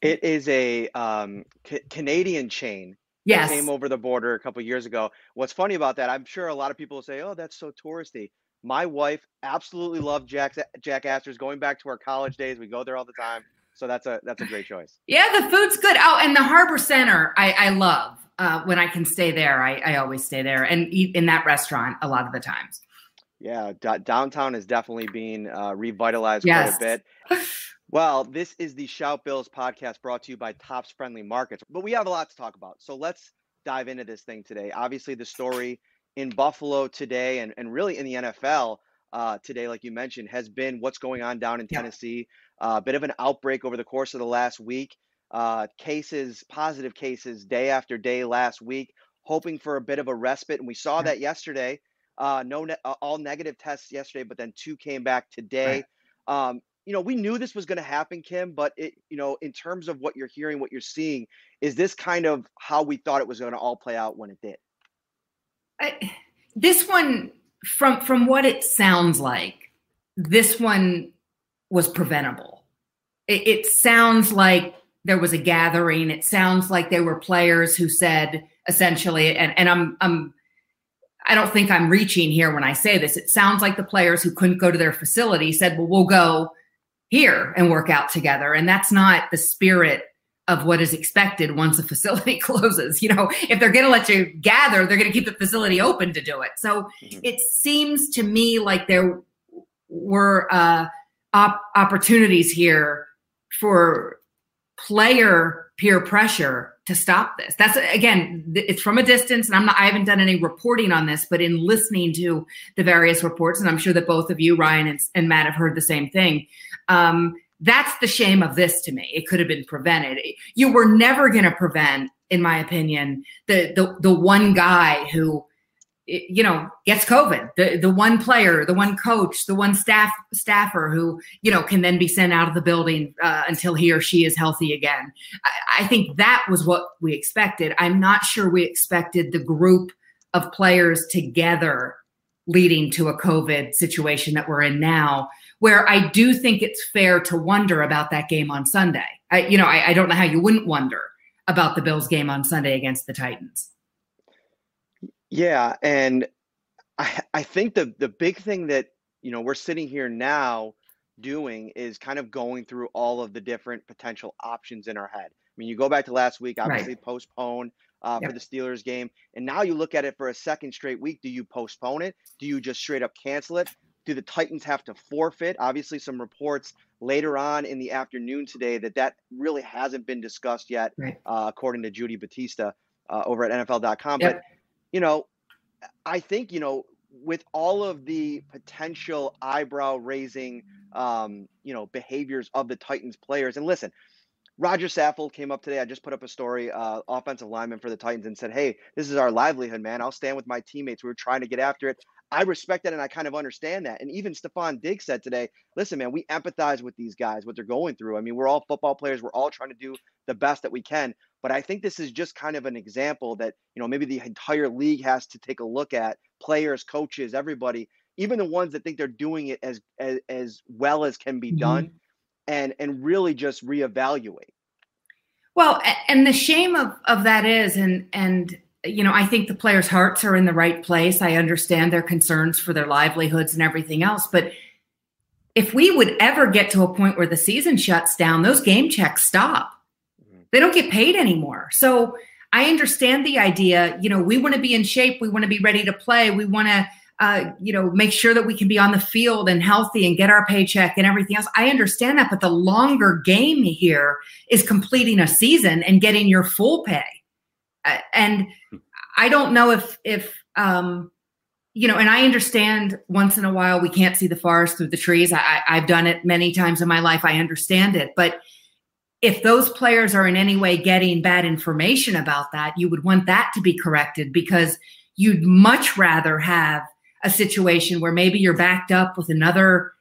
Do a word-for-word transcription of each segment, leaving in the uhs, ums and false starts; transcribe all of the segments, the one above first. It is a um, c- Canadian chain. Yes. That came over the border a couple of years ago. What's funny about that, I'm sure a lot of people will say, oh, that's so touristy. My wife absolutely loved Jack Jack Astor's. Going back to our college days, we go there all the time. So that's a that's a great choice. Yeah, the food's good. Oh, and the Harbor Center, I, I love. Uh, when I can stay there, I, I always stay there and eat in that restaurant a lot of the times. Yeah, d- downtown is definitely being uh, revitalized yes. quite a bit. Well, this is the Shout Bills podcast brought to you by Tops Friendly Markets. But we have a lot to talk about. So let's dive into this thing today. Obviously, the story in Buffalo today and, and really in the N F L uh, today, like you mentioned, has been what's going on down in Tennessee. A yeah. uh, bit of an outbreak over the course of the last week. Uh, cases, positive cases day after day last week, hoping for a bit of a respite. And we saw yeah. that yesterday. Uh, no, ne- all negative tests yesterday, but then two came back today. Right. Um, you know, we knew this was going to happen, Kim, but it, you know, in terms of what you're hearing, what you're seeing, is this kind of how we thought it was going to all play out when it did? I, this one, from from what it sounds like, this one was preventable. It, it sounds like there was a gathering. It sounds like there were players who said essentially, and and I'm I'm I don't think I'm reaching here when I say this. It sounds like the players who couldn't go to their facility said, well, we'll go here and work out together. And that's not the spirit of what is expected once a facility closes. You know, if they're going to let you gather, they're going to keep the facility open to do it. So it seems to me like there were uh, op- opportunities here for player peer pressure to stop this. That's, again, it's from a distance, and I'm not, I haven't done any reporting on this, but in listening to the various reports, and I'm sure that both of you, Ryan and, and Matt, have heard the same thing. Um, that's the shame of this to me. It could have been prevented. You were never going to prevent, in my opinion, the, the, the one guy who, you know, gets COVID, the, the one player, the one coach, the one staff staffer who, you know, can then be sent out of the building uh, until he or she is healthy again. I, I think that was what we expected. I'm not sure we expected the group of players together leading to a COVID situation that we're in now, where I do think it's fair to wonder about that game on Sunday. I, you know, I, I don't know how you wouldn't wonder about the Bills game on Sunday against the Titans. Yeah, and I I think the the big thing that, you know, we're sitting here now doing is kind of going through all of the different potential options in our head. I mean, you go back to last week, obviously right. postpone uh, yep. for the Steelers game, and now you look at it for a second straight week. Do you postpone it? Do you just straight up cancel it? Do the Titans have to forfeit? Obviously, some reports later on in the afternoon today that that really hasn't been discussed yet, right. uh, according to Judy Batista uh, over at N F L dot com. Yep. But you know, I think, you know, with all of the potential eyebrow raising, um, you know, behaviors of the Titans players. And listen, Roger Saffold came up today. I just put up a story, uh, offensive lineman for the Titans, and said, hey, this is our livelihood, man. I'll stand with my teammates. We were trying to get after it. I respect that, and I kind of understand that. And even Stefon Diggs said today, listen, man, we empathize with these guys, what they're going through. I mean, we're all football players. We're all trying to do the best that we can. But I think this is just kind of an example that, you know, maybe the entire league has to take a look at. Players, coaches, everybody, even the ones that think they're doing it as as, as well as can be mm-hmm. done, and and really just reevaluate. Well, and the shame of, of that is, and and you know, I think the players' hearts are in the right place. I understand their concerns for their livelihoods and everything else. But if we would ever get to a point where the season shuts down, those game checks stop. They don't get paid anymore. So I understand the idea, you know, we want to be in shape. We want to be ready to play. We want to, uh, you know, make sure that we can be on the field and healthy and get our paycheck and everything else. I understand that. But the longer game here is completing a season and getting your full pay. Uh, and I don't know if, if, um, you know, and I understand once in a while we can't see the forest through the trees. I, I've done it many times in my life. I understand it. But if those players are in any way getting bad information about that, you would want that to be corrected, because you'd much rather have a situation where maybe you're backed up with another,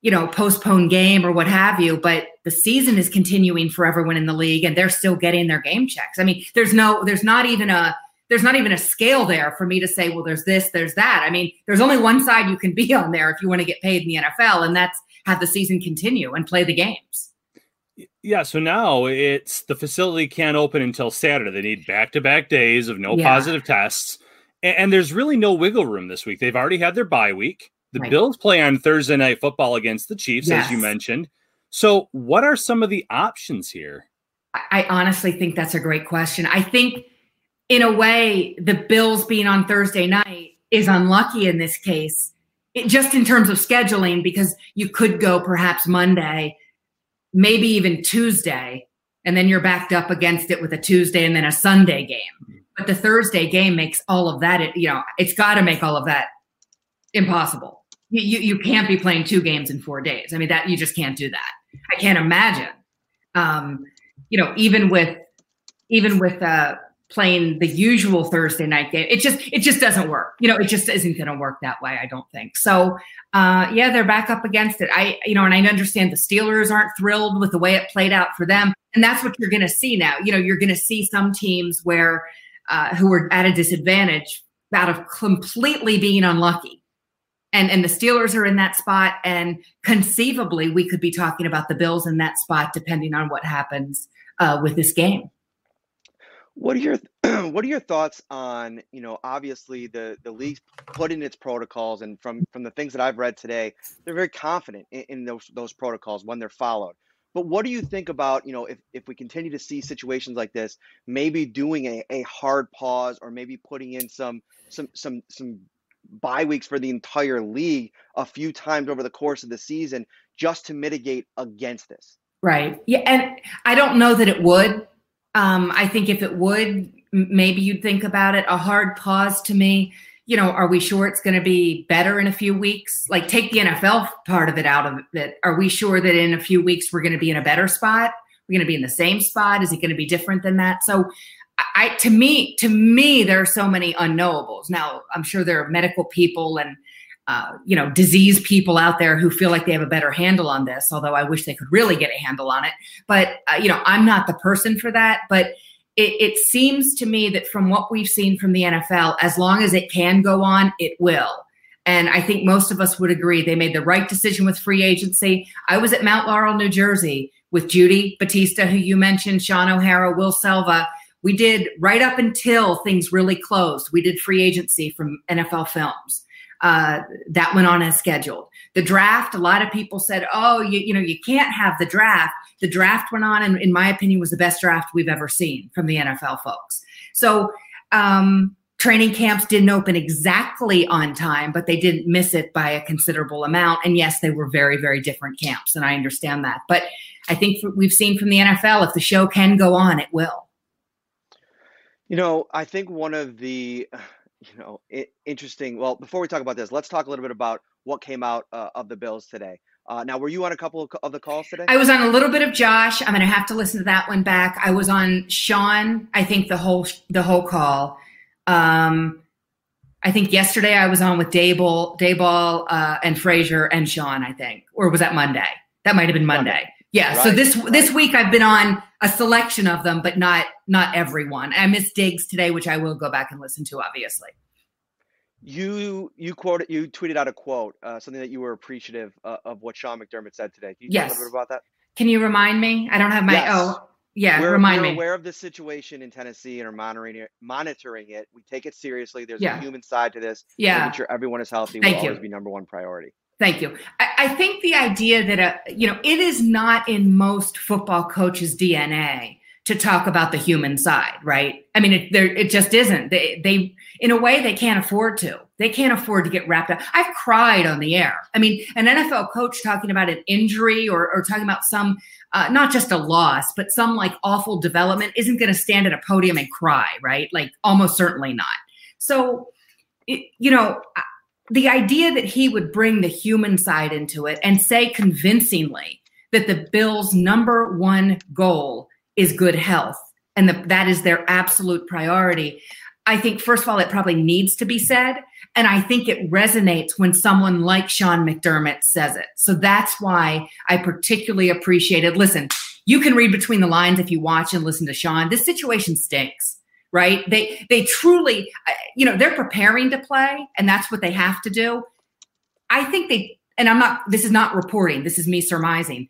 you know, postponed game or what have you, but the season is continuing for everyone in the league and they're still getting their game checks. I mean, there's no, there's not even a, there's not even a scale there for me to say, well, there's this, there's that. I mean, there's only one side you can be on there if you want to get paid in the N F L, and that's have the season continue and play the games. Yeah, so now it's the facility can't open until Saturday. They need back-to-back days of no yeah. positive tests. And, and there's really no wiggle room this week. They've already had their bye week. The right. Bills play on Thursday Night Football against the Chiefs, yes. as you mentioned. So what are some of the options here? I, I honestly think that's a great question. I think, in a way, the Bills being on Thursday night is unlucky in this case, it, just in terms of scheduling, because you could go perhaps Monday, maybe even Tuesday, and then you're backed up against it with a Tuesday and then a Sunday game. But the Thursday game makes all of that, it, you know, it's got to make all of that impossible. You, you can't be playing two games in four days. I mean, that you just can't do that. I can't imagine, um, you know, even with, even with uh, playing the usual Thursday night game, it just, it just doesn't work. You know, it just isn't going to work that way, I don't think. So uh, yeah, they're back up against it. I, you know, and I understand the Steelers aren't thrilled with the way it played out for them. And that's what you're going to see now. You know, you're going to see some teams where, uh, who are at a disadvantage out of completely being unlucky. And and the Steelers are in that spot, and conceivably we could be talking about the Bills in that spot, depending on what happens uh, with this game. What are your what are your thoughts on, you know, obviously the the league's put in its protocols, and from from the things that I've read today, they're very confident in, in those those protocols when they're followed. But what do you think about, you know, if, if we continue to see situations like this, maybe doing a, a hard pause, or maybe putting in some some some some. bye weeks for the entire league a few times over the course of the season, just to mitigate against this. Right. Yeah. And I don't know that it would. Um, I think if it would, maybe you'd think about it. A hard pause, to me, you know, are we sure it's going to be better in a few weeks? Like, take the N F L part of it out of it. Are we sure that in a few weeks we're going to be in a better spot? We're going to be in the same spot? Is it going to be different than that? So I, to me, to me, there are so many unknowables. Now, I'm sure there are medical people and, uh, you know, disease people out there who feel like they have a better handle on this, although I wish they could really get a handle on it. But, uh, you know, I'm not the person for that. But it, it seems to me that from what we've seen from the N F L, as long as it can go on, it will. And I think most of us would agree they made the right decision with free agency. I was at Mount Laurel, New Jersey, with Judy Batista, who you mentioned, Sean O'Hara, Will Selva. We did, right up until things really closed, we did free agency from N F L Films. Uh, that went on as scheduled. The draft, a lot of people said, oh, you, you know, you can't have the draft. The draft went on, and in my opinion, was the best draft we've ever seen from the N F L folks. So um, training camps didn't open exactly on time, but they didn't miss it by a considerable amount. And yes, they were very, very different camps, and I understand that. But I think we've seen from the N F L, if the show can go on, it will. You know, I think one of the, you know, interesting, well, before we talk about this, let's talk a little bit about what came out uh, of the Bills today. Uh, now, were you on a couple of the calls today? I was on a little bit of Josh. I'm going to have to listen to that one back. I was on Sean, I think the whole, the whole call. Um, I think yesterday I was on with Daboll, Daboll uh, and Frazier and Sean, I think, or was that Monday? That might've been Monday. Monday. Yeah. Right, so this, right. this week I've been on a selection of them, but not, not everyone. I missed Diggs today, which I will go back and listen to, obviously. You, you quoted, you tweeted out a quote, uh, something that you were appreciative uh, of what Sean McDermott said today. Can you yes. talk a little bit about that? Can you remind me? I don't have my, yes. oh yeah. We're, remind we're me. We're aware of the situation in Tennessee and are monitoring it, monitoring it. We take it seriously. There's yeah. a human side to this. Yeah. Making sure everyone is healthy Thank will you. always be number one priority. Thank you. I, I think the idea that, a, you know, it is not in most football coaches' D N A to talk about the human side, right? I mean, it, it just isn't. They, they, in a way, they can't afford to. They can't afford to get wrapped up. I've cried on the air. I mean, an N F L coach talking about an injury or, or talking about some, uh, not just a loss, but some like awful development isn't going to stand at a podium and cry, right? Like, almost certainly not. So, it, you know, I, the idea that he would bring the human side into it and say convincingly that the Bills' number one goal is good health, and the, that is their absolute priority. I think, first of all, it probably needs to be said, and I think it resonates when someone like Sean McDermott says it. So that's why I particularly appreciated, listen, you can read between the lines if you watch and listen to Sean. This situation stinks, right? They they truly, you know, they're preparing to play, and that's what they have to do. I think they, and I'm not, this is not reporting, this is me surmising.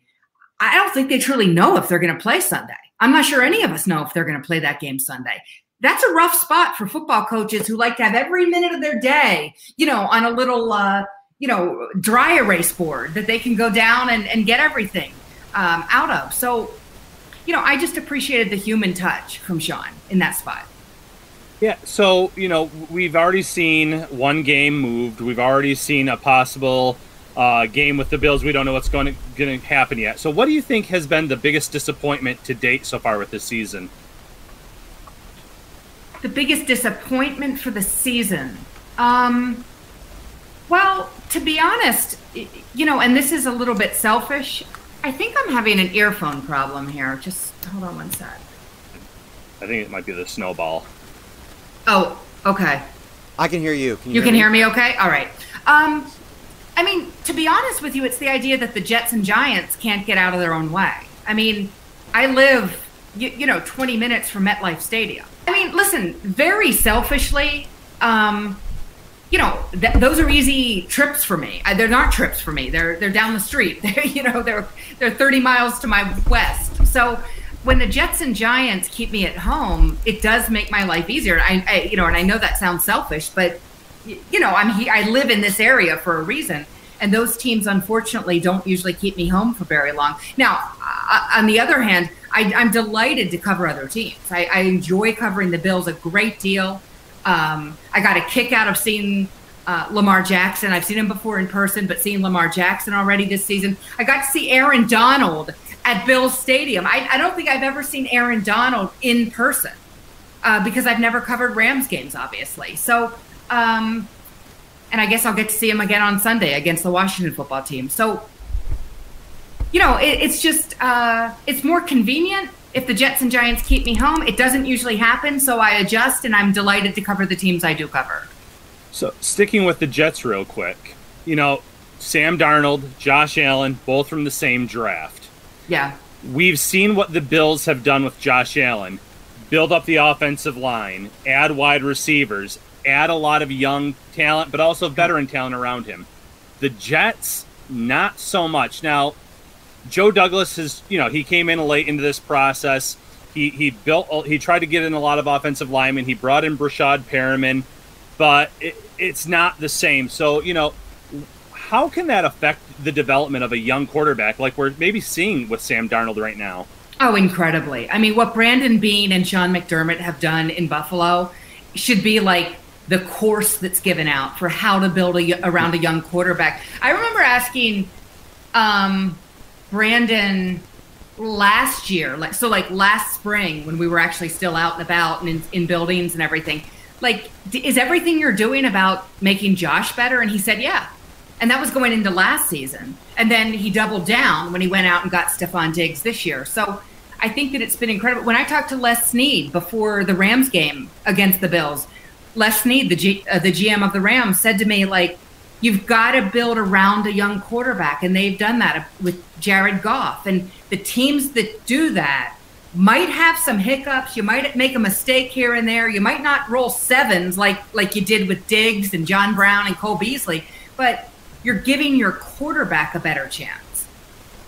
I don't think they truly know if they're going to play Sunday. I'm not sure any of us know if they're going to play that game Sunday. That's a rough spot for football coaches who like to have every minute of their day, you know, on a little, uh, you know, dry erase board that they can go down and, and get everything um, out of. So, you know, I just appreciated the human touch from Sean in that spot. Yeah, so, you know, we've already seen one game moved. We've already seen a possible uh, game with the Bills. We don't know what's going to, going to happen yet. So what do you think has been the biggest disappointment to date so far with this season? The biggest disappointment for the season? Um, well, to be honest, you know, and this is a little bit selfish, I think I'm having an earphone problem here. Just hold on one sec. I think it might be the snowball. Oh, okay. I can hear you. Can you you hear can me? hear me okay? All right. Um, I mean, to be honest with you, it's the idea that the Jets and Giants can't get out of their own way. I mean, I live, you, you know, twenty minutes from MetLife Stadium. I mean, listen, very selfishly, um, you know, th- those are easy trips for me. I, they're not trips for me. They're they're down the street. They're, you know, they're they're thirty miles to my west. So when the Jets and Giants keep me at home, it does make my life easier. I, I you know, and I know that sounds selfish, but you know, I'm he- I live in this area for a reason, and those teams unfortunately don't usually keep me home for very long. Now, uh, on the other hand, I, I'm delighted to cover other teams. I, I enjoy covering the Bills a great deal. Um, I got a kick out of seeing uh, Lamar Jackson. I've seen him before in person, but seeing Lamar Jackson already this season. I got to see Aaron Donald at Bills Stadium. I, I don't think I've ever seen Aaron Donald in person uh, because I've never covered Rams games, obviously. So, um, and I guess I'll get to see him again on Sunday against the Washington football team. So, you know, it, it's just, uh, it's more convenient if the Jets and Giants keep me home. It doesn't usually happen, so I adjust, and I'm delighted to cover the teams I do cover. So, sticking with the Jets real quick, you know, Sam Darnold, Josh Allen, both from the same draft. Yeah. We've seen what the Bills have done with Josh Allen. Build up the offensive line, add wide receivers, add a lot of young talent, but also veteran talent around him. The Jets, not so much. Now, Joe Douglas is, you know, he came in late into this process. He he built, he tried to get in a lot of offensive linemen. He brought in Brashad Perriman, but it, it's not the same. So, you know, how can that affect the development of a young quarterback like we're maybe seeing with Sam Darnold right now? Oh, incredibly. I mean, what Brandon Beane and Sean McDermott have done in Buffalo should be like the course that's given out for how to build a, around a young quarterback. I remember asking um, Brandon last year, like so like last spring when we were actually still out and about and in, in buildings and everything, like, is everything you're doing about making Josh better? And he said, yeah. And that was going into last season. And then he doubled down when he went out and got Stefon Diggs this year. So I think that it's been incredible. When I talked to Les Snead before the Rams game against the Bills, Les Snead, the, G, uh, the G M of the Rams, said to me, like, you've got to build around a young quarterback. And they've done that with Jared Goff. And the teams that do that might have some hiccups. You might make a mistake here and there. You might not roll sevens like, like you did with Diggs and John Brown and Cole Beasley. But you're giving your quarterback a better chance.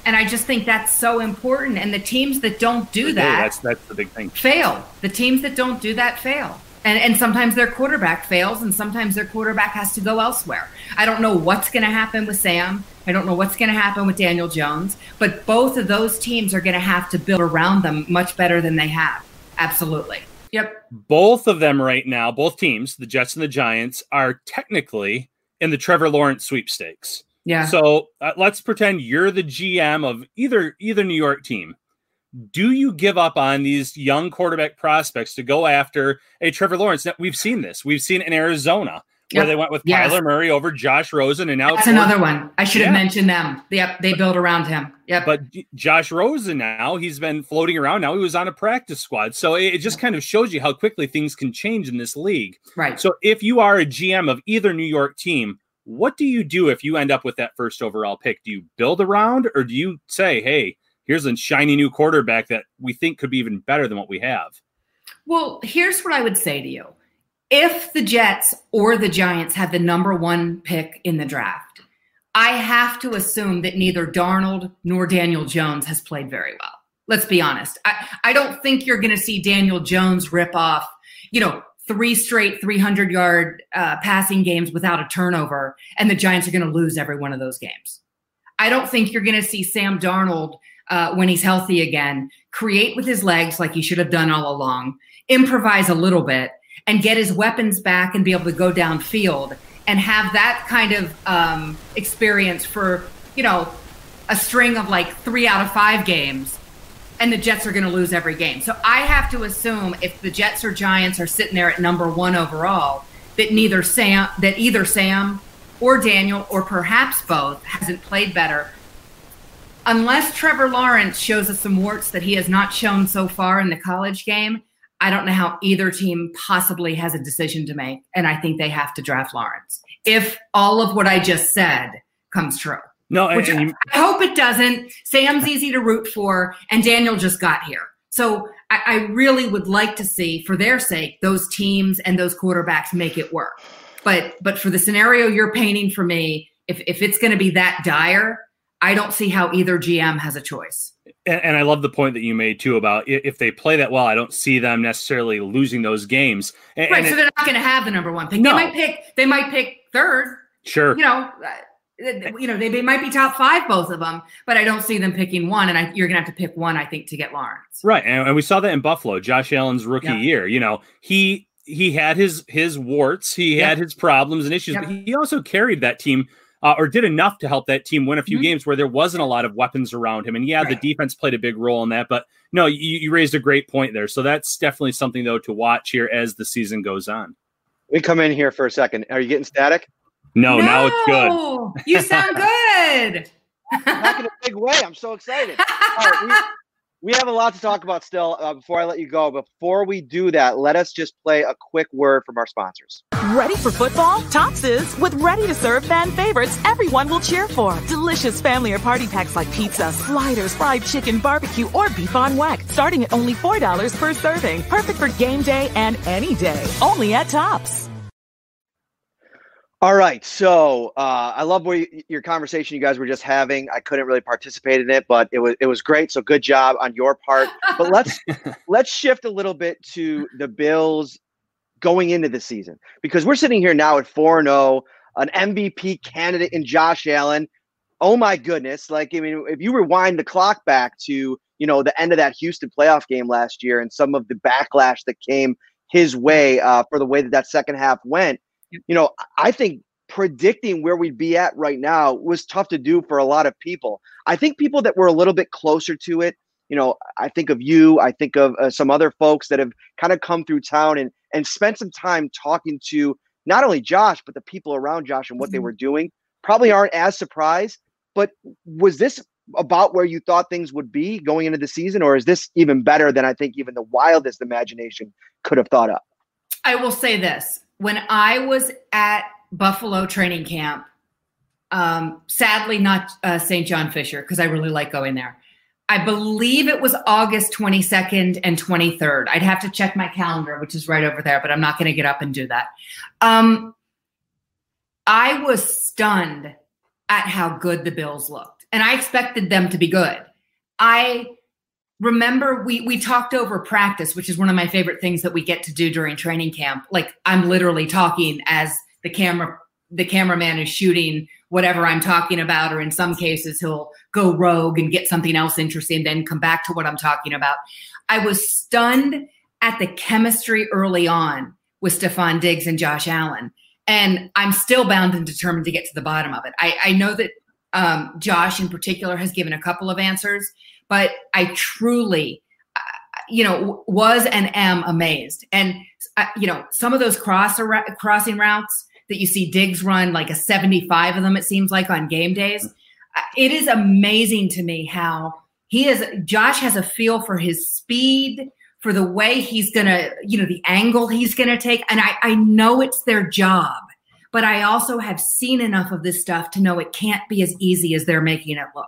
And I just think that's so important. And the teams that don't do that, that's, that's the big thing. Fail. The teams that don't do that fail. And, and sometimes their quarterback fails, and sometimes their quarterback has to go elsewhere. I don't know what's going to happen with Sam. I don't know what's going to happen with Daniel Jones. But both of those teams are going to have to build around them much better than they have. Absolutely. Yep. Both of them right now, both teams, the Jets and the Giants, are technically in the Trevor Lawrence sweepstakes. Yeah. So uh, let's pretend you're the G M of either either New York team. Do you give up on these young quarterback prospects to go after a Trevor Lawrence? Now, we've seen this. We've seen in Arizona where yep. they went with yes. Kyler Murray over Josh Rosen. And now that's another one. I should yeah. have mentioned them. Yep. They build around him. Yep. But Josh Rosen now, he's been floating around. Now he was on a practice squad. So it just kind of shows you how quickly things can change in this league. Right. So if you are a G M of either New York team, what do you do if you end up with that first overall pick? Do you build around, or do you say, hey, here's a shiny new quarterback that we think could be even better than what we have? Well, here's what I would say to you. If the Jets or the Giants have the number one pick in the draft, I have to assume that neither Darnold nor Daniel Jones has played very well. Let's be honest. I, I don't think you're going to see Daniel Jones rip off, you know, three straight three hundred yard uh, passing games without a turnover, and the Giants are going to lose every one of those games. I don't think you're going to see Sam Darnold, uh, when he's healthy again, create with his legs like he should have done all along, improvise a little bit, and get his weapons back and be able to go downfield and have that kind of um, experience for, you know, a string of like three out of five games, and the Jets are going to lose every game. So I have to assume if the Jets or Giants are sitting there at number one overall, that neither Sam, that either Sam or Daniel or perhaps both hasn't played better. Unless Trevor Lawrence shows us some warts that he has not shown so far in the college game, I don't know how either team possibly has a decision to make, and I think they have to draft Lawrence if all of what I just said comes true. No, and, and you, I hope it doesn't. Sam's easy to root for, and Daniel just got here. So I, I really would like to see, for their sake, those teams and those quarterbacks make it work. But but for the scenario you're painting for me, if if it's going to be that dire, I don't see how either G M has a choice. And, and I love the point that you made, too, about if they play that well, I don't see them necessarily losing those games. And, right, and so it, they're not going to have the number one pick. No. They might pick. They might pick third. Sure. You know, you know, they, they might be top five, both of them, but I don't see them picking one. And I, you're going to have to pick one, I think, to get Lawrence. Right, and, and we saw that in Buffalo, Josh Allen's rookie yeah. year. You know, he he had his his warts, he yep. had his problems and issues, yep. but he also carried that team. Uh, or did enough to help that team win a few mm-hmm. games where there wasn't a lot of weapons around him. And yeah, right. the defense played a big role in that, but no, you, you raised a great point there. So that's definitely something, though, to watch here as the season goes on. Let me come in here for a second. Are you getting static? No, no now it's good. You sound good. Back in a big way. I'm so excited. All right, we, we have a lot to talk about still uh, before I let you go. Before we do that, let us just play a quick word from our sponsors. Ready for football? Tops is with ready-to-serve fan favorites everyone will cheer for. Delicious family or party packs like pizza, sliders, fried chicken, barbecue, or beef on whack. Starting at only four dollars per serving. Perfect for game day and any day. Only at Tops. All right. So uh, I love where you, your conversation you guys were just having. I couldn't really participate in it, but it was it was great. So good job on your part. But let's let's shift a little bit to the Bills going into the season, because we're sitting here now at four and oh, an M V P candidate in Josh Allen. Oh my goodness. Like, I mean, if you rewind the clock back to, you know, the end of that Houston playoff game last year and some of the backlash that came his way uh, for the way that that second half went, you know, I think predicting where we'd be at right now was tough to do for a lot of people. I think people that were a little bit closer to it, you know, I think of you, I think of uh, some other folks that have kind of come through town and, and spent some time talking to not only Josh, but the people around Josh and what mm-hmm. they were doing, probably aren't as surprised. But was this about where you thought things would be going into the season? Or is this even better than I think even the wildest imagination could have thought up? I will say this. When I was at Buffalo training camp, um, sadly not uh, Saint John Fisher, because I really like going there. I believe it was August twenty-second and twenty-third. I'd have to check my calendar, which is right over there, but I'm not going to get up and do that. Um, I was stunned at how good the Bills looked, and I expected them to be good. I remember we we talked over practice, which is one of my favorite things that we get to do during training camp. Like, I'm literally talking as the camera the cameraman is shooting whatever I'm talking about, or in some cases he'll go rogue and get something else interesting and then come back to what I'm talking about. I was stunned at the chemistry early on with Stefon Diggs and Josh Allen, and I'm still bound and determined to get to the bottom of it. I, I know that um, Josh in particular has given a couple of answers, but I truly, uh, you know, was and am amazed. And, uh, you know, some of those cross ar- crossing routes that you see Diggs run like a seventy-five of them, it seems like, on game days. It is amazing to me how he is. Josh has a feel for his speed, for the way he's going to, you know, the angle he's going to take. And I, I know it's their job, but I also have seen enough of this stuff to know it can't be as easy as they're making it look.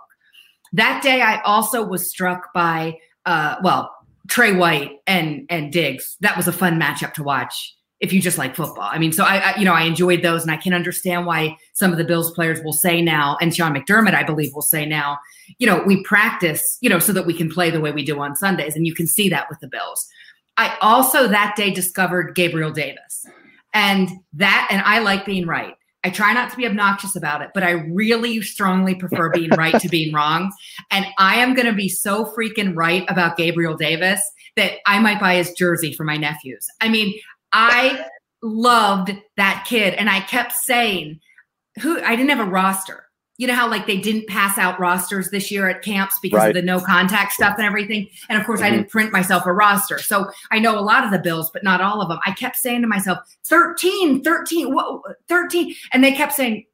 That day, I also was struck by, uh, well, Trey White and and Diggs. That was a fun matchup to watch if you just like football. I mean, so I, I you know, I enjoyed those, and I can understand why some of the Bills players will say now, and Sean McDermott, I believe, will say now, you know, we practice, you know, so that we can play the way we do on Sundays. And you can see that with the Bills. I also that day discovered Gabriel Davis. And that, and I like being right. I try not to be obnoxious about it, but I really strongly prefer being right to being wrong. And I am going to be so freaking right about Gabriel Davis that I might buy his jersey for my nephews. I mean, I loved that kid. And I kept saying, who, I didn't have a roster. You know how like they didn't pass out rosters this year at camps because right. of the no contact stuff and everything. And of course mm-hmm. I didn't print myself a roster. So I know a lot of the Bills, but not all of them. I kept saying to myself, thirteen, thirteen, thirteen. And they kept saying,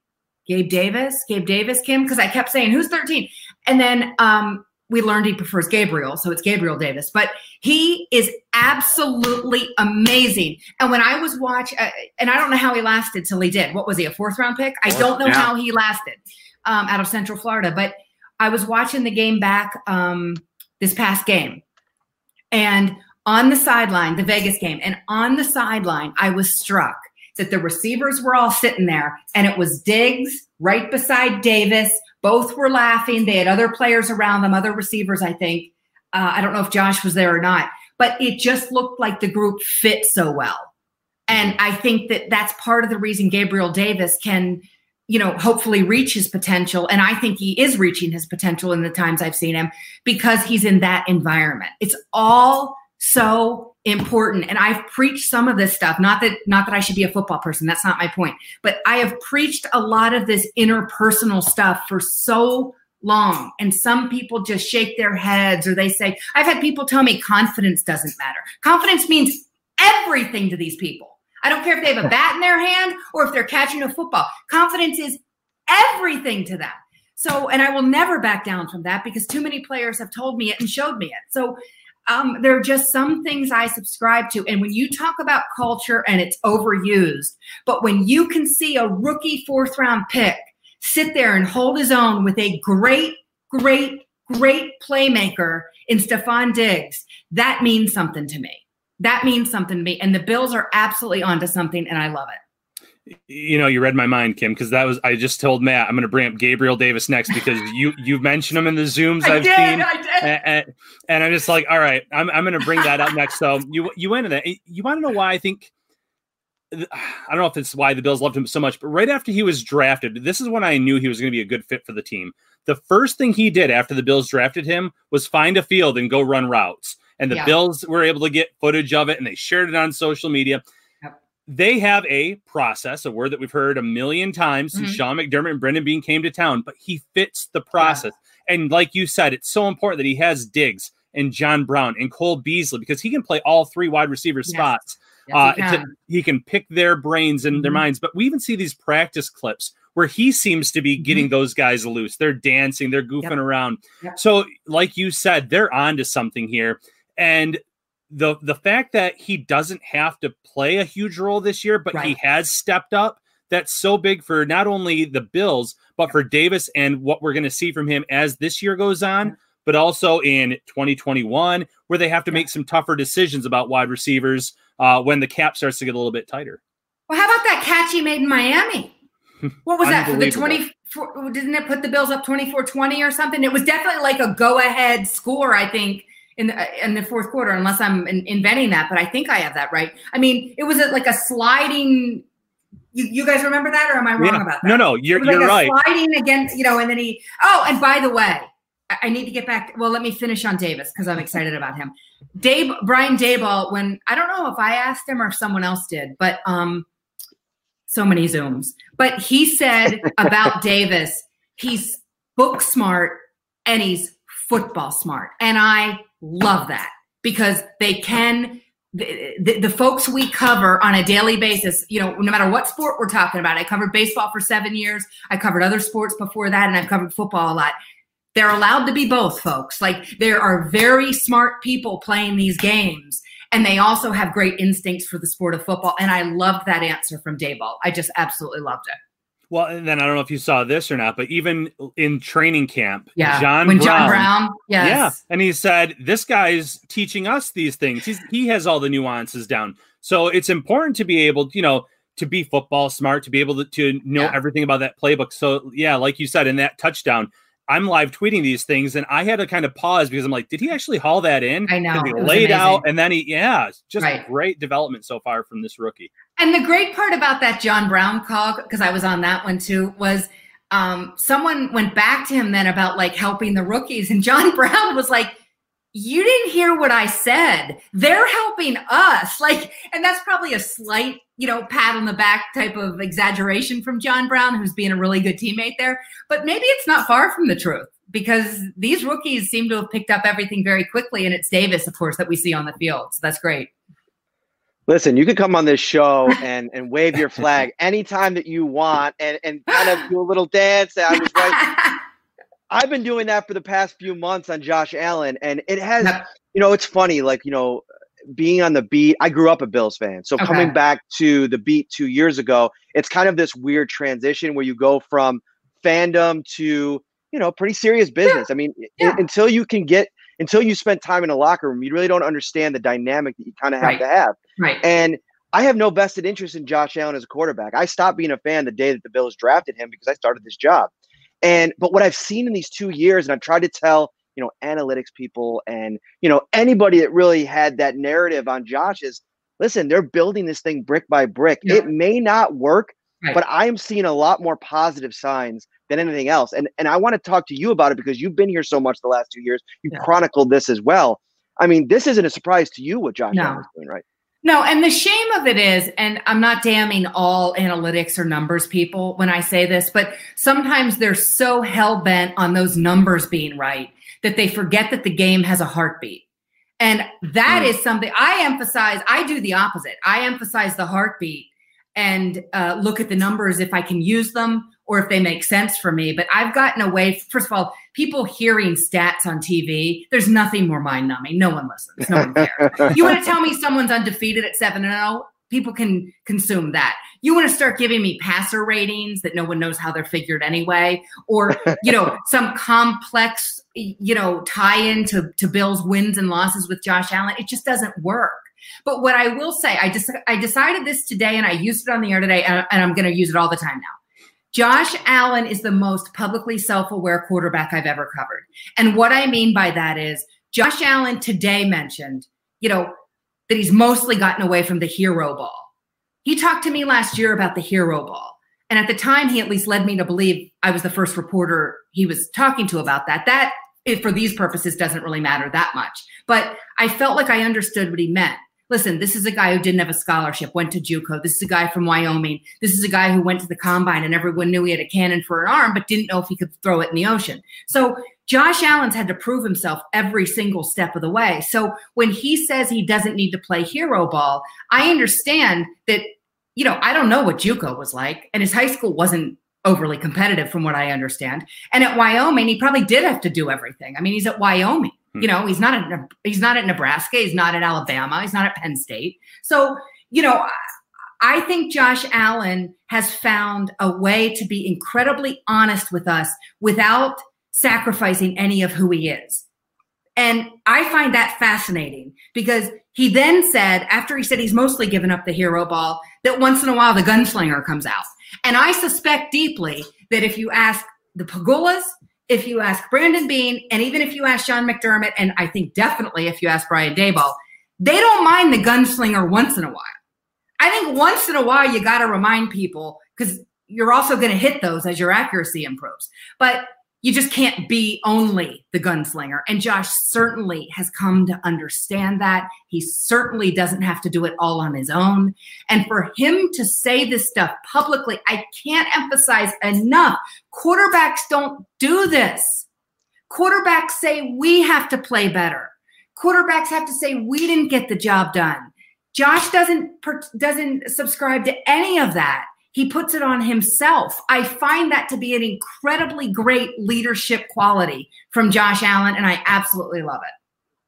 Gabe Davis, Gabe Davis, Kim. Cause I kept saying, who's thirteen? And then um, we learned he prefers Gabriel. So it's Gabriel Davis, but he is absolutely amazing. And when I was watching, uh, and I don't know how he lasted till he did. What was he, a fourth round pick? I don't know yeah. how he lasted. Um, out of Central Florida. But I was watching the game back um, this past game. And on the sideline, the Vegas game, and on the sideline, I was struck that the receivers were all sitting there. And it was Diggs right beside Davis. Both were laughing. They had other players around them, other receivers, I think. Uh, I don't know if Josh was there or not. But it just looked like the group fit so well. And I think that that's part of the reason Gabriel Davis can – you know, hopefully reach his potential. And I think he is reaching his potential in the times I've seen him because he's in that environment. It's all so important. And I've preached some of this stuff, not that, not that I should be a football person. That's not my point, but I have preached a lot of this interpersonal stuff for so long. And some people just shake their heads or they say, I've had people tell me confidence doesn't matter. Confidence means everything to these people. I don't care if they have a bat in their hand or if they're catching a football. Confidence is everything to them. So, and I will never back down from that because too many players have told me it and showed me it. So um, there are just some things I subscribe to. And when you talk about culture and it's overused, but when you can see a rookie fourth round pick sit there and hold his own with a great, great, great playmaker in Stefon Diggs, that means something to me. That means something to me. And the Bills are absolutely onto something, and I love it. You know, you read my mind, Kim, because that was I just told Matt I'm going to bring up Gabriel Davis next because you you mentioned him in the Zooms I've did, seen, I did. And, and, and I'm just like, all right, I'm I'm going to bring that up next. So you you went into that. You want to know why I think I don't know if it's why the Bills loved him so much, but right after he was drafted, this is when I knew he was going to be a good fit for the team. The first thing he did after the Bills drafted him was find a field and go run routes. And the yeah. Bills were able to get footage of it, and they shared it on social media. Yep. They have a process, a word that we've heard a million times mm-hmm. since Sean McDermott and Brandon Beane came to town, but he fits the process. Yeah. And like you said, it's so important that he has Diggs and John Brown and Cole Beasley because he can play all three wide receiver yes. spots. Yes, uh, he, can. To, he can pick their brains and mm-hmm. their minds. But we even see these practice clips where he seems to be getting mm-hmm. those guys loose. They're dancing. They're goofing yep. around. Yep. So like you said, they're onto something here. And the the fact that he doesn't have to play a huge role this year, but right. he has stepped up, that's so big for not only the Bills, but for Davis and what we're going to see from him as this year goes on, but also in twenty twenty-one, where they have to make some tougher decisions about wide receivers uh, when the cap starts to get a little bit tighter. Well, how about that catch he made in Miami? What was that for the twenty-four? Didn't it put the Bills up twenty-four twenty or something? It was definitely like a go-ahead score, I think. In the, in the fourth quarter, unless I'm in, inventing that, but I think I have that right. I mean, it was a, like a sliding. You, you guys remember that, or am I wrong yeah. about that? No, no, you're it was you're like a right. Sliding against, you know, and then he. Oh, and by the way, I, I need to get back. Well, let me finish on Davis because I'm excited about him. Dave Brian Daboll. When I don't know if I asked him or if someone else did, but um, so many Zooms. But he said about Davis, he's book smart and he's football smart, and I love that because they can the, the, the folks we cover on a daily basis, you know, no matter what sport we're talking about, I covered baseball for seven years. I covered other sports before that, and I've covered football a lot. They're allowed to be both, folks. Like, there are very smart people playing these games, and they also have great instincts for the sport of football. And I loved that answer from Daboll. I just absolutely loved it. Well, and then I don't know if you saw this or not, but even in training camp, yeah. John when Brown, John Brown yes. yeah, and he said, this guy's teaching us these things. He's, he has all the nuances down. So it's important to be able, you know, to be football smart, to be able to, to know yeah. everything about that playbook. So yeah, like you said, in that touchdown, I'm live tweeting these things, and I had to kind of pause because I'm like, did he actually haul that in? I know. He laid out, and then he, yeah, just right. great development so far from this rookie. And the great part about that John Brown call, because I was on that one too, was um, someone went back to him then about like helping the rookies, and John Brown was like, you didn't hear what I said. They're helping us. Like, and that's probably a slight, you know, pat on the back type of exaggeration from John Brown, who's being a really good teammate there. But maybe it's not far from the truth, because these rookies seem to have picked up everything very quickly. And it's Davis, of course, that we see on the field. So that's great. Listen, you can come on this show and, and wave your flag anytime that you want, and, and kind of do a little dance. I was right. I've been doing that for the past few months on Josh Allen, and it has, you know, it's funny, like, you know, being on the beat, I grew up a Bills fan. So okay. coming back to the beat two years ago, it's kind of this weird transition where you go from fandom to, you know, pretty serious business. Yeah. I mean, yeah. it, until you can get, until you spend time in a locker room, you really don't understand the dynamic that you kind of have right. to have. Right. And I have no vested interest in Josh Allen as a quarterback. I stopped being a fan the day that the Bills drafted him because I started this job. And, but what I've seen in these two years, and I've tried to tell, you know, analytics people and, you know, anybody that really had that narrative on Josh is, listen, they're building this thing brick by brick. Yeah. It may not work, right. but I'm seeing a lot more positive signs than anything else. And, and I want to talk to you about it because you've been here so much the last two years. You've yeah. chronicled this as well. I mean, this isn't a surprise to you what Josh no. is doing, right? No, and the shame of it is, and I'm not damning all analytics or numbers people when I say this, but sometimes they're so hell-bent on those numbers being right that they forget that the game has a heartbeat. And that mm. is something I emphasize. I do the opposite. I emphasize the heartbeat and uh, look at the numbers if I can use them or if they make sense for me. But I've gotten away, first of all, people hearing stats on T V, there's nothing more mind-numbing. No one listens. No one cares. You want to tell me someone's undefeated at seven and oh? People can consume that. You want to start giving me passer ratings that no one knows how they're figured anyway, or, you know, some complex, you know, tie-in to, to Bill's wins and losses with Josh Allen. It just doesn't work. But what I will say, I just I decided this today, and I used it on the air today, and, and I'm going to use it all the time now. Josh Allen is the most publicly self-aware quarterback I've ever covered. And what I mean by that is Josh Allen today mentioned, you know, that he's mostly gotten away from the hero ball. He talked to me last year about the hero ball. And at the time, he at least led me to believe I was the first reporter he was talking to about that. That, for these purposes, doesn't really matter that much. But I felt like I understood what he meant. Listen, this is a guy who didn't have a scholarship, went to JUCO. This is a guy from Wyoming. This is a guy who went to the combine and everyone knew he had a cannon for an arm, but didn't know if he could throw it in the ocean. So Josh Allen's had to prove himself every single step of the way. So when he says he doesn't need to play hero ball, I understand that, you know, I don't know what JUCO was like, and his high school wasn't overly competitive from what I understand. And at Wyoming, he probably did have to do everything. I mean, he's at Wyoming. You know, he's not at, he's not at Nebraska. He's not at Alabama. He's not at Penn State. So, you know, I think Josh Allen has found a way to be incredibly honest with us without sacrificing any of who he is. And I find that fascinating because he then said, after he said he's mostly given up the hero ball, that once in a while the gunslinger comes out. And I suspect deeply that if you ask the Pagulas, if you ask Brandon Beane, and even if you ask Sean McDermott, and I think definitely if you ask Brian Daboll, they don't mind the gunslinger once in a while. I think once in a while you got to remind people because you're also going to hit those as your accuracy improves. But you just can't be only the gunslinger. And Josh certainly has come to understand that. He certainly doesn't have to do it all on his own. And for him to say this stuff publicly, I can't emphasize enough. Quarterbacks don't do this. Quarterbacks say we have to play better. Quarterbacks have to say we didn't get the job done. Josh doesn't doesn't subscribe to any of that. He puts it on himself. I find that to be an incredibly great leadership quality from Josh Allen, and I absolutely love it.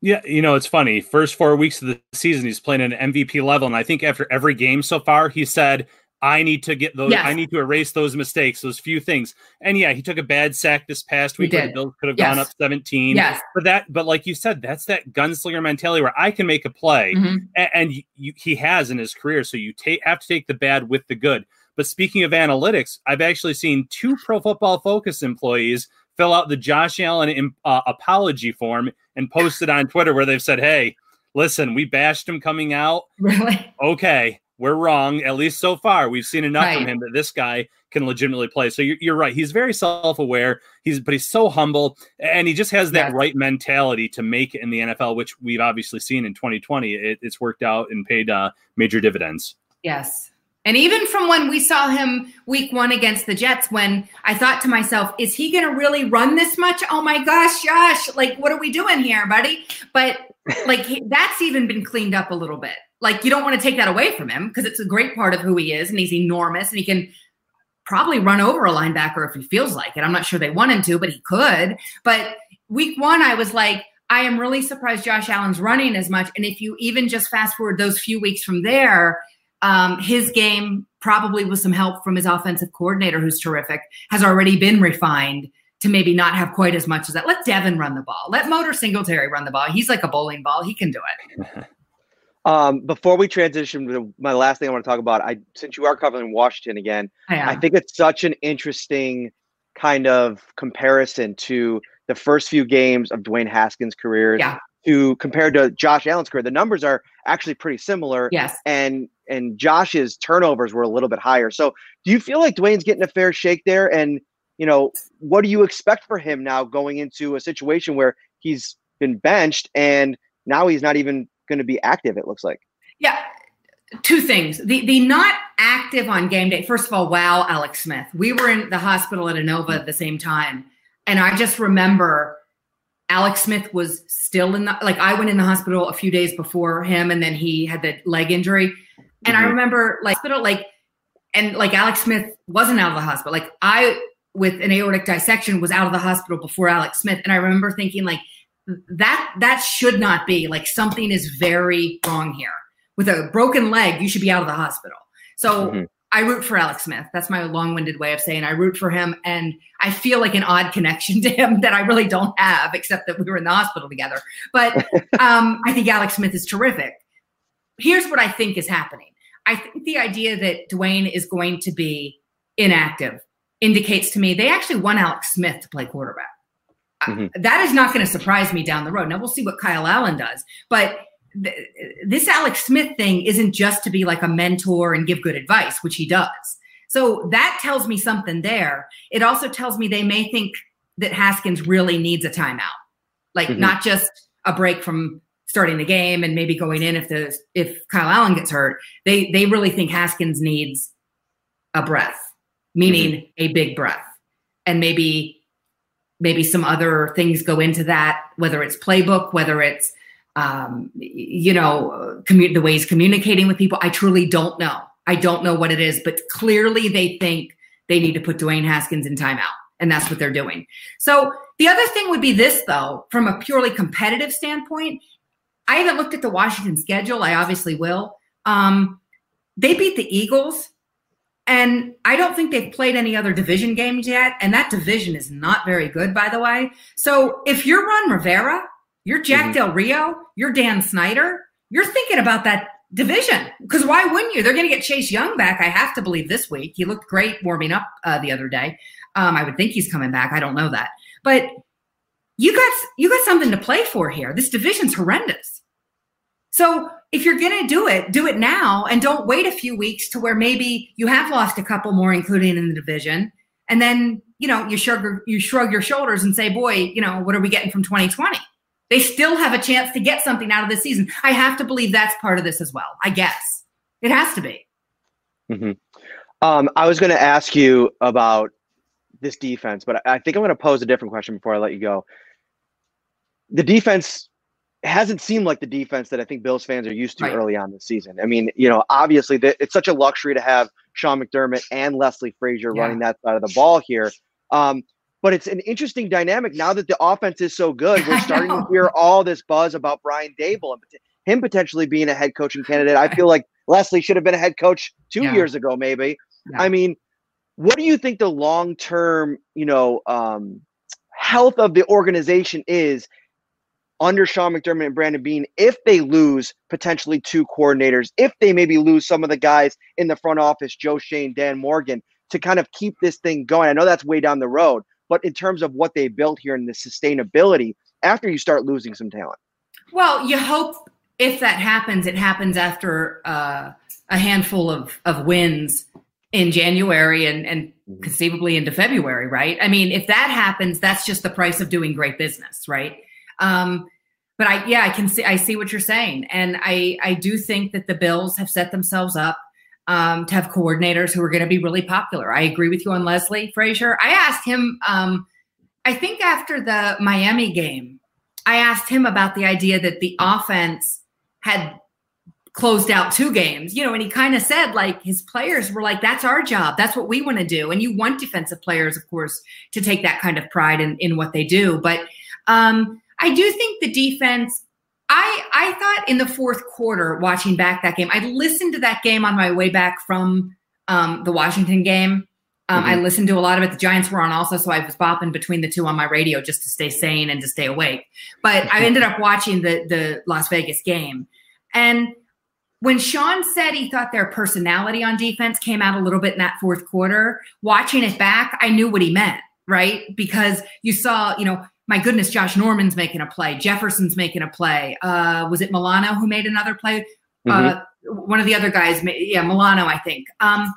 Yeah, you know, it's funny. First four weeks of the season, he's playing at an M V P level, and I think after every game so far, he said, I need to get those, yes. I need to erase those mistakes, those few things. And yeah, he took a bad sack this past week. The Bills could have yes. gone up seventeen. Yes. But that, but like you said, that's that gunslinger mentality where I can make a play. Mm-hmm. And, and you, you, he has in his career. So you ta- have to take the bad with the good. But speaking of analytics, I've actually seen two Pro Football Focus employees fill out the Josh Allen uh, apology form and post it on Twitter where they've said, hey, listen, we bashed him coming out. Really? Okay, we're wrong. At least so far, we've seen enough right. from him that this guy can legitimately play. So you're, you're right. He's very self-aware. He's, but he's so humble, and he just has that yes. right mentality to make it in the N F L, which we've obviously seen in twenty twenty. It, it's worked out and paid uh, major dividends. Yes. And even from when we saw him week one against the Jets, when I thought to myself, is he going to really run this much? Oh, my gosh, Josh, like, what are we doing here, buddy? But, like, that's even been cleaned up a little bit. Like, you don't want to take that away from him because it's a great part of who he is, and he's enormous, and he can probably run over a linebacker if he feels like it. I'm not sure they want him to, but he could. But week one, I was like, I am really surprised Josh Allen's running as much. And if you even just fast forward those few weeks from there – Um, his game, probably with some help from his offensive coordinator, who's terrific, has already been refined to maybe not have quite as much as that. Let Devin run the ball. Let Motor Singletary run the ball. He's like a bowling ball. He can do it. Um, before we transition to my last thing I want to talk about, I since you are covering Washington again, I, I think it's such an interesting kind of comparison to the first few games of Dwayne Haskins' career yeah. to compared to Josh Allen's career. The numbers are actually pretty similar. Yes. And And Josh's turnovers were a little bit higher. So do you feel like Dwayne's getting a fair shake there? And, you know, what do you expect for him now going into a situation where he's been benched and now he's not even going to be active, it looks like? Yeah, two things. The the not active on game day. First of all, wow, Alex Smith. We were in the hospital at Inova at the same time. And I just remember Alex Smith was still in the – like I went in the hospital a few days before him, and then he had the leg injury. And I remember like, hospital, like, and like Alex Smith wasn't out of the hospital. Like I, with an aortic dissection, was out of the hospital before Alex Smith. And I remember thinking like that, that should not be, like, something is very wrong here. With a broken leg, you should be out of the hospital. So mm-hmm. I root for Alex Smith. That's my long-winded way of saying I root for him. And I feel like an odd connection to him that I really don't have, except that we were in the hospital together. But um, I think Alex Smith is terrific. Here's what I think is happening. I think the idea that Dwayne is going to be inactive indicates to me they actually want Alex Smith to play quarterback. Mm-hmm. Uh, that is not going to surprise me down the road. Now, we'll see what Kyle Allen does. But th- this Alex Smith thing isn't just to be like a mentor and give good advice, which he does. So that tells me something there. It also tells me they may think that Haskins really needs a timeout, like mm-hmm. not just a break from starting the game and maybe going in if the if Kyle Allen gets hurt. They they really think Haskins needs a breath, meaning mm-hmm. a big breath. And maybe maybe some other things go into that, whether it's playbook, whether it's, um, you know, commu- the way he's communicating with people. I truly don't know. I don't know what it is, but clearly they think they need to put Dwayne Haskins in timeout, and that's what they're doing. So the other thing would be this, though, from a purely competitive standpoint. I haven't looked at the Washington schedule. I obviously will. Um, they beat the Eagles, and I don't think they've played any other division games yet, and that division is not very good, by the way. So if you're Ron Rivera, you're Jack mm-hmm. Del Rio, you're Dan Snyder, you're thinking about that division, because why wouldn't you? They're going to get Chase Young back, I have to believe, this week. He looked great warming up uh, the other day. Um, I would think he's coming back. I don't know that. But – You got you got something to play for here. This division's horrendous. So if you're going to do it, do it now, and don't wait a few weeks to where maybe you have lost a couple more, including in the division, and then, you know, you shrug, you shrug your shoulders and say, boy, you know, what are we getting from twenty twenty? They still have a chance to get something out of this season. I have to believe that's part of this as well, I guess. It has to be. Mm-hmm. Um, I was going to ask you about this defense, but I think I'm going to pose a different question before I let you go. The defense it hasn't seemed like the defense that I think Bills fans are used to right. early on this season. I mean, you know, obviously the, it's such a luxury to have Sean McDermott and Leslie Frazier yeah. running that side of the ball here. Um, but it's an interesting dynamic now that the offense is so good. We're starting to hear all this buzz about Brian Daboll and him potentially being a head coaching candidate. I feel like Leslie should have been a head coach two yeah. years ago, maybe. Yeah. I mean, what do you think the long-term, you know, um, health of the organization is under Sean McDermott and Brandon Beane, if they lose potentially two coordinators, if they maybe lose some of the guys in the front office, Joe Shane, Dan Morgan, to kind of keep this thing going? I know that's way down the road, but in terms of what they built here and the sustainability after you start losing some talent. Well, you hope if that happens, it happens after uh, a handful of, of wins in January and, and conceivably into February, right? I mean, if that happens, that's just the price of doing great business, right? Um, but I, yeah, I can see, I see what you're saying. And I, I do think that the Bills have set themselves up, um, to have coordinators who are going to be really popular. I agree with you on Leslie Frazier. I asked him, um, I think after the Miami game, I asked him about the idea that the offense had closed out two games, you know, and he kind of said like his players were like, that's our job. That's what we want to do. And you want defensive players, of course, to take that kind of pride in, in what they do. But, um, I do think the defense, I I thought in the fourth quarter, watching back that game, I listened to that game on my way back from um, the Washington game. Um, mm-hmm. I listened to a lot of it. The Giants were on also, so I was bopping between the two on my radio just to stay sane and to stay awake. But I ended up watching the the Las Vegas game. And when Sean said he thought their personality on defense came out a little bit in that fourth quarter, watching it back, I knew what he meant, right? Because you saw, you know, my goodness, Josh Norman's making a play. Jefferson's making a play. Uh, was it Milano who made another play? Mm-hmm. Uh, one of the other guys. Yeah, Milano, I think. Um,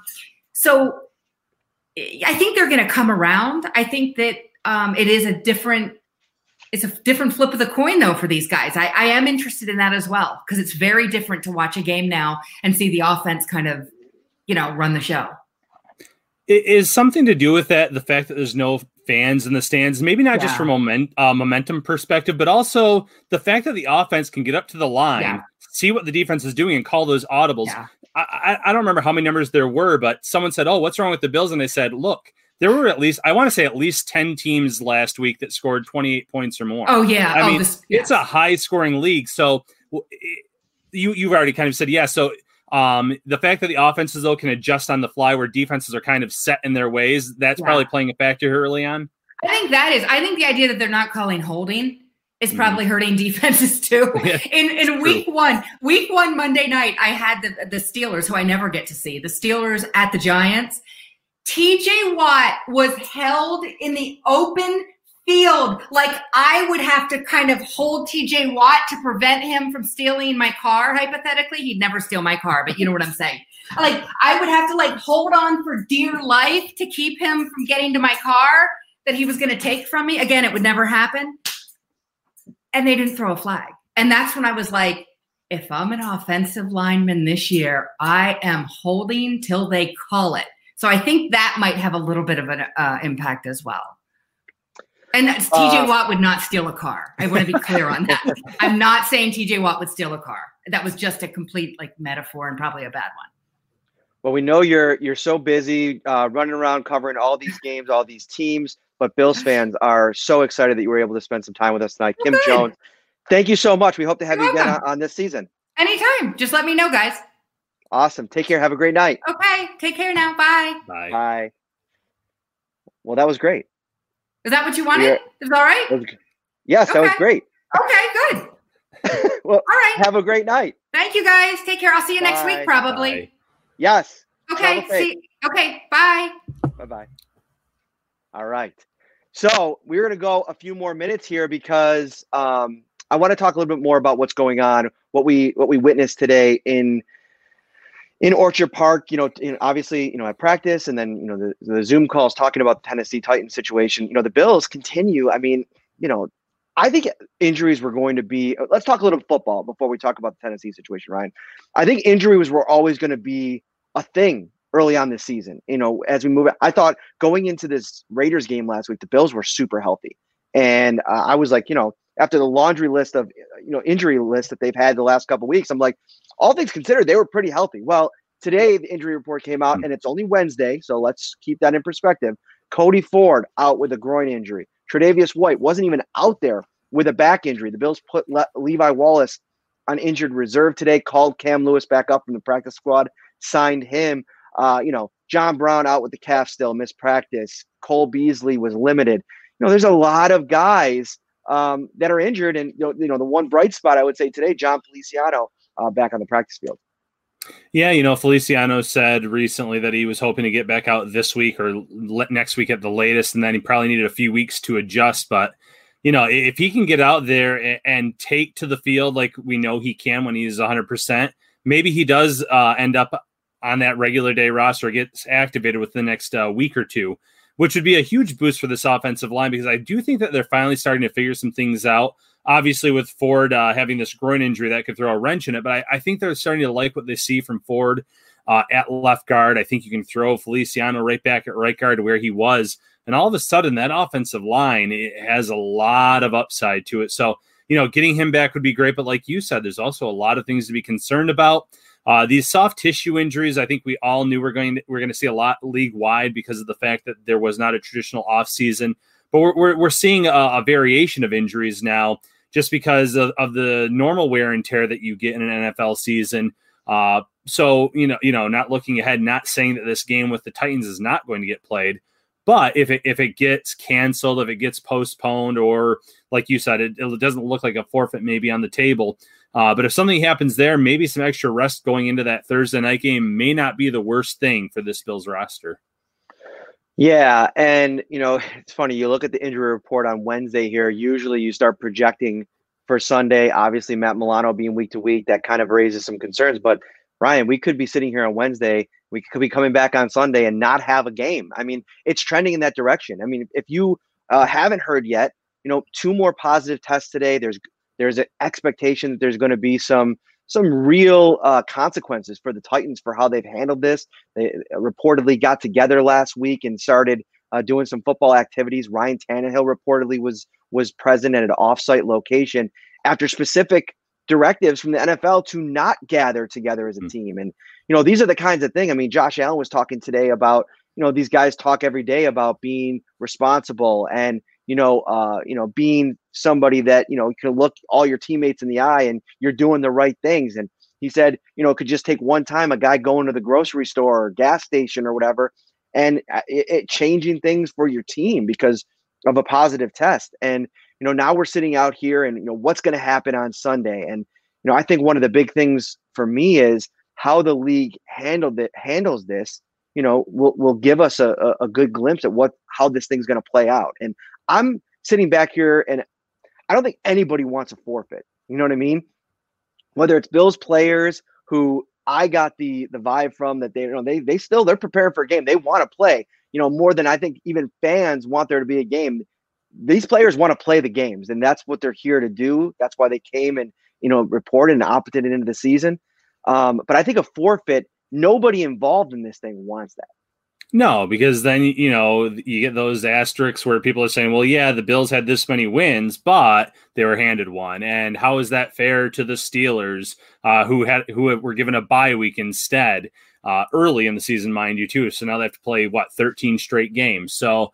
so I think they're going to come around. I think that um, it is a different – it's a different flip of the coin, though, for these guys. I, I am interested in that as well because it's very different to watch a game now and see the offense kind of, you know, run the show. It is something to do with that, the fact that there's no – fans in the stands, maybe not yeah. just from a moment, uh, momentum perspective, but also the fact that the offense can get up to the line, yeah. see what the defense is doing and call those audibles. Yeah. I, I don't remember how many numbers there were, but someone said, oh, what's wrong with the Bills? And they said, look, there were at least, I want to say at least ten teams last week that scored twenty-eight points or more. Oh yeah. I oh, mean, this, yeah. it's a high scoring league. So it, you, you've already kind of said, yeah. So Um, the fact that the offenses, though, can adjust on the fly where defenses are kind of set in their ways, that's yeah. probably playing a factor early on. I think that is. I think the idea that they're not calling holding is probably mm. hurting defenses, too. Yeah, in in week true. one, week one Monday night, I had the, the Steelers, who I never get to see, the Steelers at the Giants. T J Watt was held in the open field. Like, I would have to kind of hold T J Watt to prevent him from stealing my car, hypothetically. He'd never steal my car, but you know what I'm saying. Like, I would have to, like, hold on for dear life to keep him from getting to my car that he was going to take from me. Again, it would never happen. And they didn't throw a flag. And that's when I was like, if I'm an offensive lineman this year, I am holding till they call it. So I think that might have a little bit of an uh, impact as well. And that's, T J uh, Watt would not steal a car. I want to be clear on that. I'm not saying T J Watt would steal a car. That was just a complete like metaphor and probably a bad one. Well, we know you're you're so busy uh, running around covering all these games, all these teams, but Bills fans are so excited that you were able to spend some time with us tonight. Well, Kim good. Jones, thank you so much. We hope to have You're you welcome. again on, on this season. Anytime. Just let me know, guys. Awesome. Take care. Have a great night. Okay. Take care now. Bye. Bye. Bye. Well, that was great. Is that what you wanted? Yeah. Is that all right? That was, yes, okay. That was great. Okay, good. Well, all right. Have a great night. Thank you, guys. Take care. I'll see you bye. next week, probably. Bye. Yes. Okay. See. Okay. Bye. Bye. Bye. All right. So we're going to go a few more minutes here because um, I want to talk a little bit more about what's going on, what we what we witnessed today in. In Orchard Park, you know, obviously, you know, at practice and then, you know, the, the Zoom calls talking about the Tennessee Titans situation, you know, the Bills continue. I mean, you know, I think injuries were going to be – let's talk a little football before we talk about the Tennessee situation, Ryan. I think injuries were always going to be a thing early on this season. You know, as we move – I thought going into this Raiders game last week, the Bills were super healthy. And uh, I was like, you know, after the laundry list of, you know, injury list that they've had the last couple of weeks, I'm like, all things considered, they were pretty healthy. Well, today the injury report came out, and it's only Wednesday, so let's keep that in perspective. Cody Ford out with a groin injury. Tre'Davious White wasn't even out there with a back injury. The Bills put Le- Levi Wallace on injured reserve today, called Cam Lewis back up from the practice squad, signed him. Uh, you know, John Brown out with the calf still, missed practice. Cole Beasley was limited. You know, there's a lot of guys um, that are injured, and you know, you know, the one bright spot I would say today, John Feliciano uh, back on the practice field. Yeah, you know, Feliciano said recently that he was hoping to get back out this week or le- next week at the latest, and then he probably needed a few weeks to adjust. But, you know, if he can get out there and, and take to the field like we know he can when he's one hundred percent, maybe he does uh, end up on that regular day roster, gets activated within the next uh, week or two, which would be a huge boost for this offensive line, because I do think that they're finally starting to figure some things out. Obviously, with Ford uh, having this groin injury, that could throw a wrench in it. But I, I think they're starting to like what they see from Ford uh, at left guard. I think you can throw Feliciano right back at right guard where he was. And all of a sudden, that offensive line, it has a lot of upside to it. So, you know, getting him back would be great. But like you said, there's also a lot of things to be concerned about. Uh, these soft tissue injuries, I think we all knew we're going to, we're going to see a lot league-wide because of the fact that there was not a traditional offseason. But we're, we're, we're seeing a, a variation of injuries now, just because of, of the normal wear and tear that you get in an N F L season. Uh, so, you know, you know, not looking ahead, not saying that this game with the Titans is not going to get played, but if it, if it gets canceled, if it gets postponed, or like you said, it, it doesn't look like a forfeit maybe on the table. Uh, but if something happens there, maybe some extra rest going into that Thursday night game may not be the worst thing for this Bills roster. Yeah, and, you know, it's funny. You look at the injury report on Wednesday here. Usually you start projecting for Sunday. Obviously, Matt Milano being week to week, that kind of raises some concerns. But, Ryan, we could be sitting here on Wednesday. We could be coming back on Sunday and not have a game. I mean, it's trending in that direction. I mean, if you uh, haven't heard yet, you know, two more positive tests today. There's there's an expectation that there's going to be some some real uh, consequences for the Titans for how they've handled this. They reportedly got together last week and started uh, doing some football activities. Ryan Tannehill reportedly was was present at an offsite location after specific directives from the N F L to not gather together as a team. And, you know, these are the kinds of things. I mean, Josh Allen was talking today about, you know, these guys talk every day about being responsible and, you know, uh, you know, being somebody that, you know, can look all your teammates in the eye and you're doing the right things. And he said, you know, it could just take one time, a guy going to the grocery store or gas station or whatever, and it, it changing things for your team because of a positive test. And, you know, now we're sitting out here and, you know, what's going to happen on Sunday. And, you know, I think one of the big things for me is how the league handled it, handles this, you know, will will give us a, a good glimpse at what, how this thing's going to play out. And I'm sitting back here and I don't think anybody wants a forfeit. You know what I mean? Whether it's Bills players who I got the the vibe from that they, you know, they, they still, they're preparing for a game. They want to play, you know, more than I think even fans want there to be a game. These players want to play the games, and that's what they're here to do. That's why they came and, you know, reported and opted into the season. Um, but I think a forfeit, nobody involved in this thing wants that. No, because then, you know, you get those asterisks where people are saying, well, yeah, the Bills had this many wins, but they were handed one. And how is that fair to the Steelers uh, who had who were given a bye week instead uh, early in the season, mind you, too. So now they have to play, what, thirteen straight games. So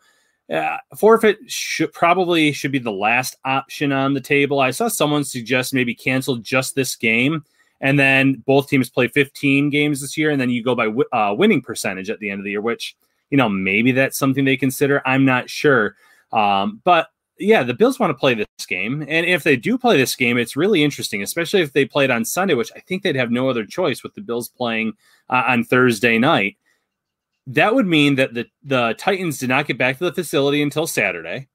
uh, forfeit should probably should be the last option on the table. I saw someone suggest maybe cancel just this game. And then both teams play fifteen games this year, and then you go by w- uh, winning percentage at the end of the year, which, you know, maybe that's something they consider. I'm not sure. Um, but, yeah, the Bills want to play this game. And if they do play this game, it's really interesting, especially if they play it on Sunday, which I think they'd have no other choice with the Bills playing uh, on Thursday night. That would mean that the, the Titans did not get back to the facility until Saturday.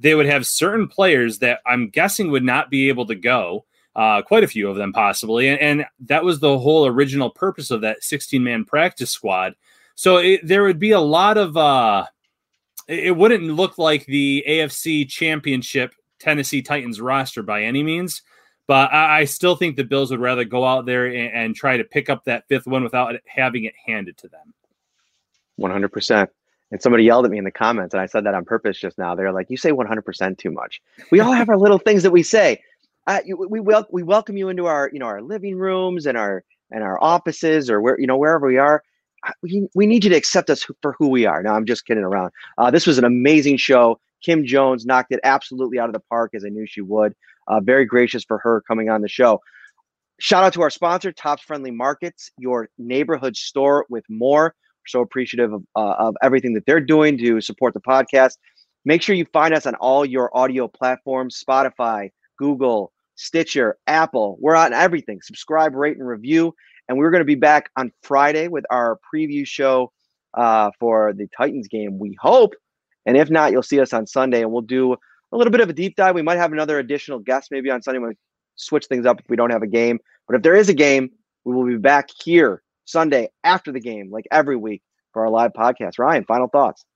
They would have certain players that I'm guessing would not be able to go. Uh, quite a few of them possibly. And, and that was the whole original purpose of that sixteen man practice squad. So it, there would be a lot of, uh, it wouldn't look like the A F C Championship Tennessee Titans roster by any means, but I, I still think the Bills would rather go out there and, and try to pick up that fifth one without having it handed to them. one hundred percent. And somebody yelled at me in the comments, and I said that on purpose just now. They're like, you say one hundred percent too much. We all have our little things that we say. Uh, you, we, wel- we welcome you into our, you know, our living rooms and our and our offices, or where, you know, wherever we are. We, we need you to accept us for who we are. No, I'm just kidding around. Uh, this was an amazing show. Kim Jones knocked it absolutely out of the park, as I knew she would. Uh, very gracious for her coming on the show. Shout out to our sponsor, Tops Friendly Markets, your neighborhood store with more. So appreciative of, uh, of everything that they're doing to support the podcast. Make sure you find us on all your audio platforms, Spotify, Google, Stitcher, Apple. We're on everything. Subscribe, rate, and review. And we're going to be back on Friday with our preview show uh, for the Titans game, we hope. And if not, you'll see us on Sunday, and we'll do a little bit of a deep dive. We might have another additional guest maybe on Sunday. We'll switch things up if we don't have a game. But if there is a game, we will be back here Sunday after the game, like every week, for our live podcast. Ryan, final thoughts?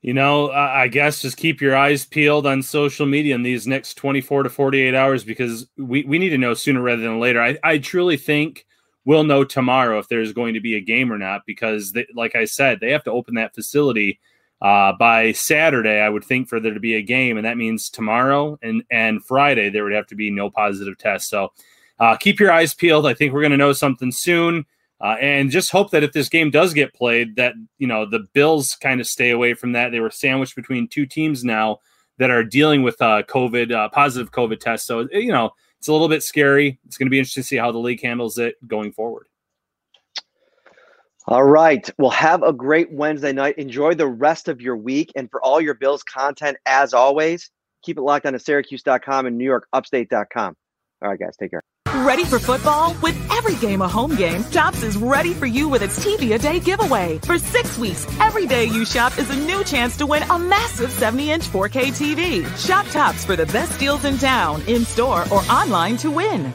You know, I guess just keep your eyes peeled on social media in these next twenty-four to forty-eight hours, because we, we need to know sooner rather than later. I, I truly think we'll know tomorrow if there's going to be a game or not, because they, like I said, they have to open that facility uh, by Saturday, I would think, for there to be a game. And that means tomorrow and, and Friday, there would have to be no positive tests. So uh, keep your eyes peeled. I think we're going to know something soon. Uh, and just hope that if this game does get played, that, you know, the Bills kind of stay away from that. They were sandwiched between two teams now that are dealing with uh, COVID, uh, positive COVID tests. So, you know, it's a little bit scary. It's going to be interesting to see how the league handles it going forward. All right. Well, have a great Wednesday night. Enjoy the rest of your week. And for all your Bills content, as always, keep it locked on to Syracuse dot com and New York Upstate dot com. All right, guys, take care. Ready for football? With every game a home game, Tops is ready for you with its T V a Day giveaway. For six weeks, every day you shop is a new chance to win a massive seventy-inch four K T V. Shop Tops for the best deals in town, in-store, or online to win.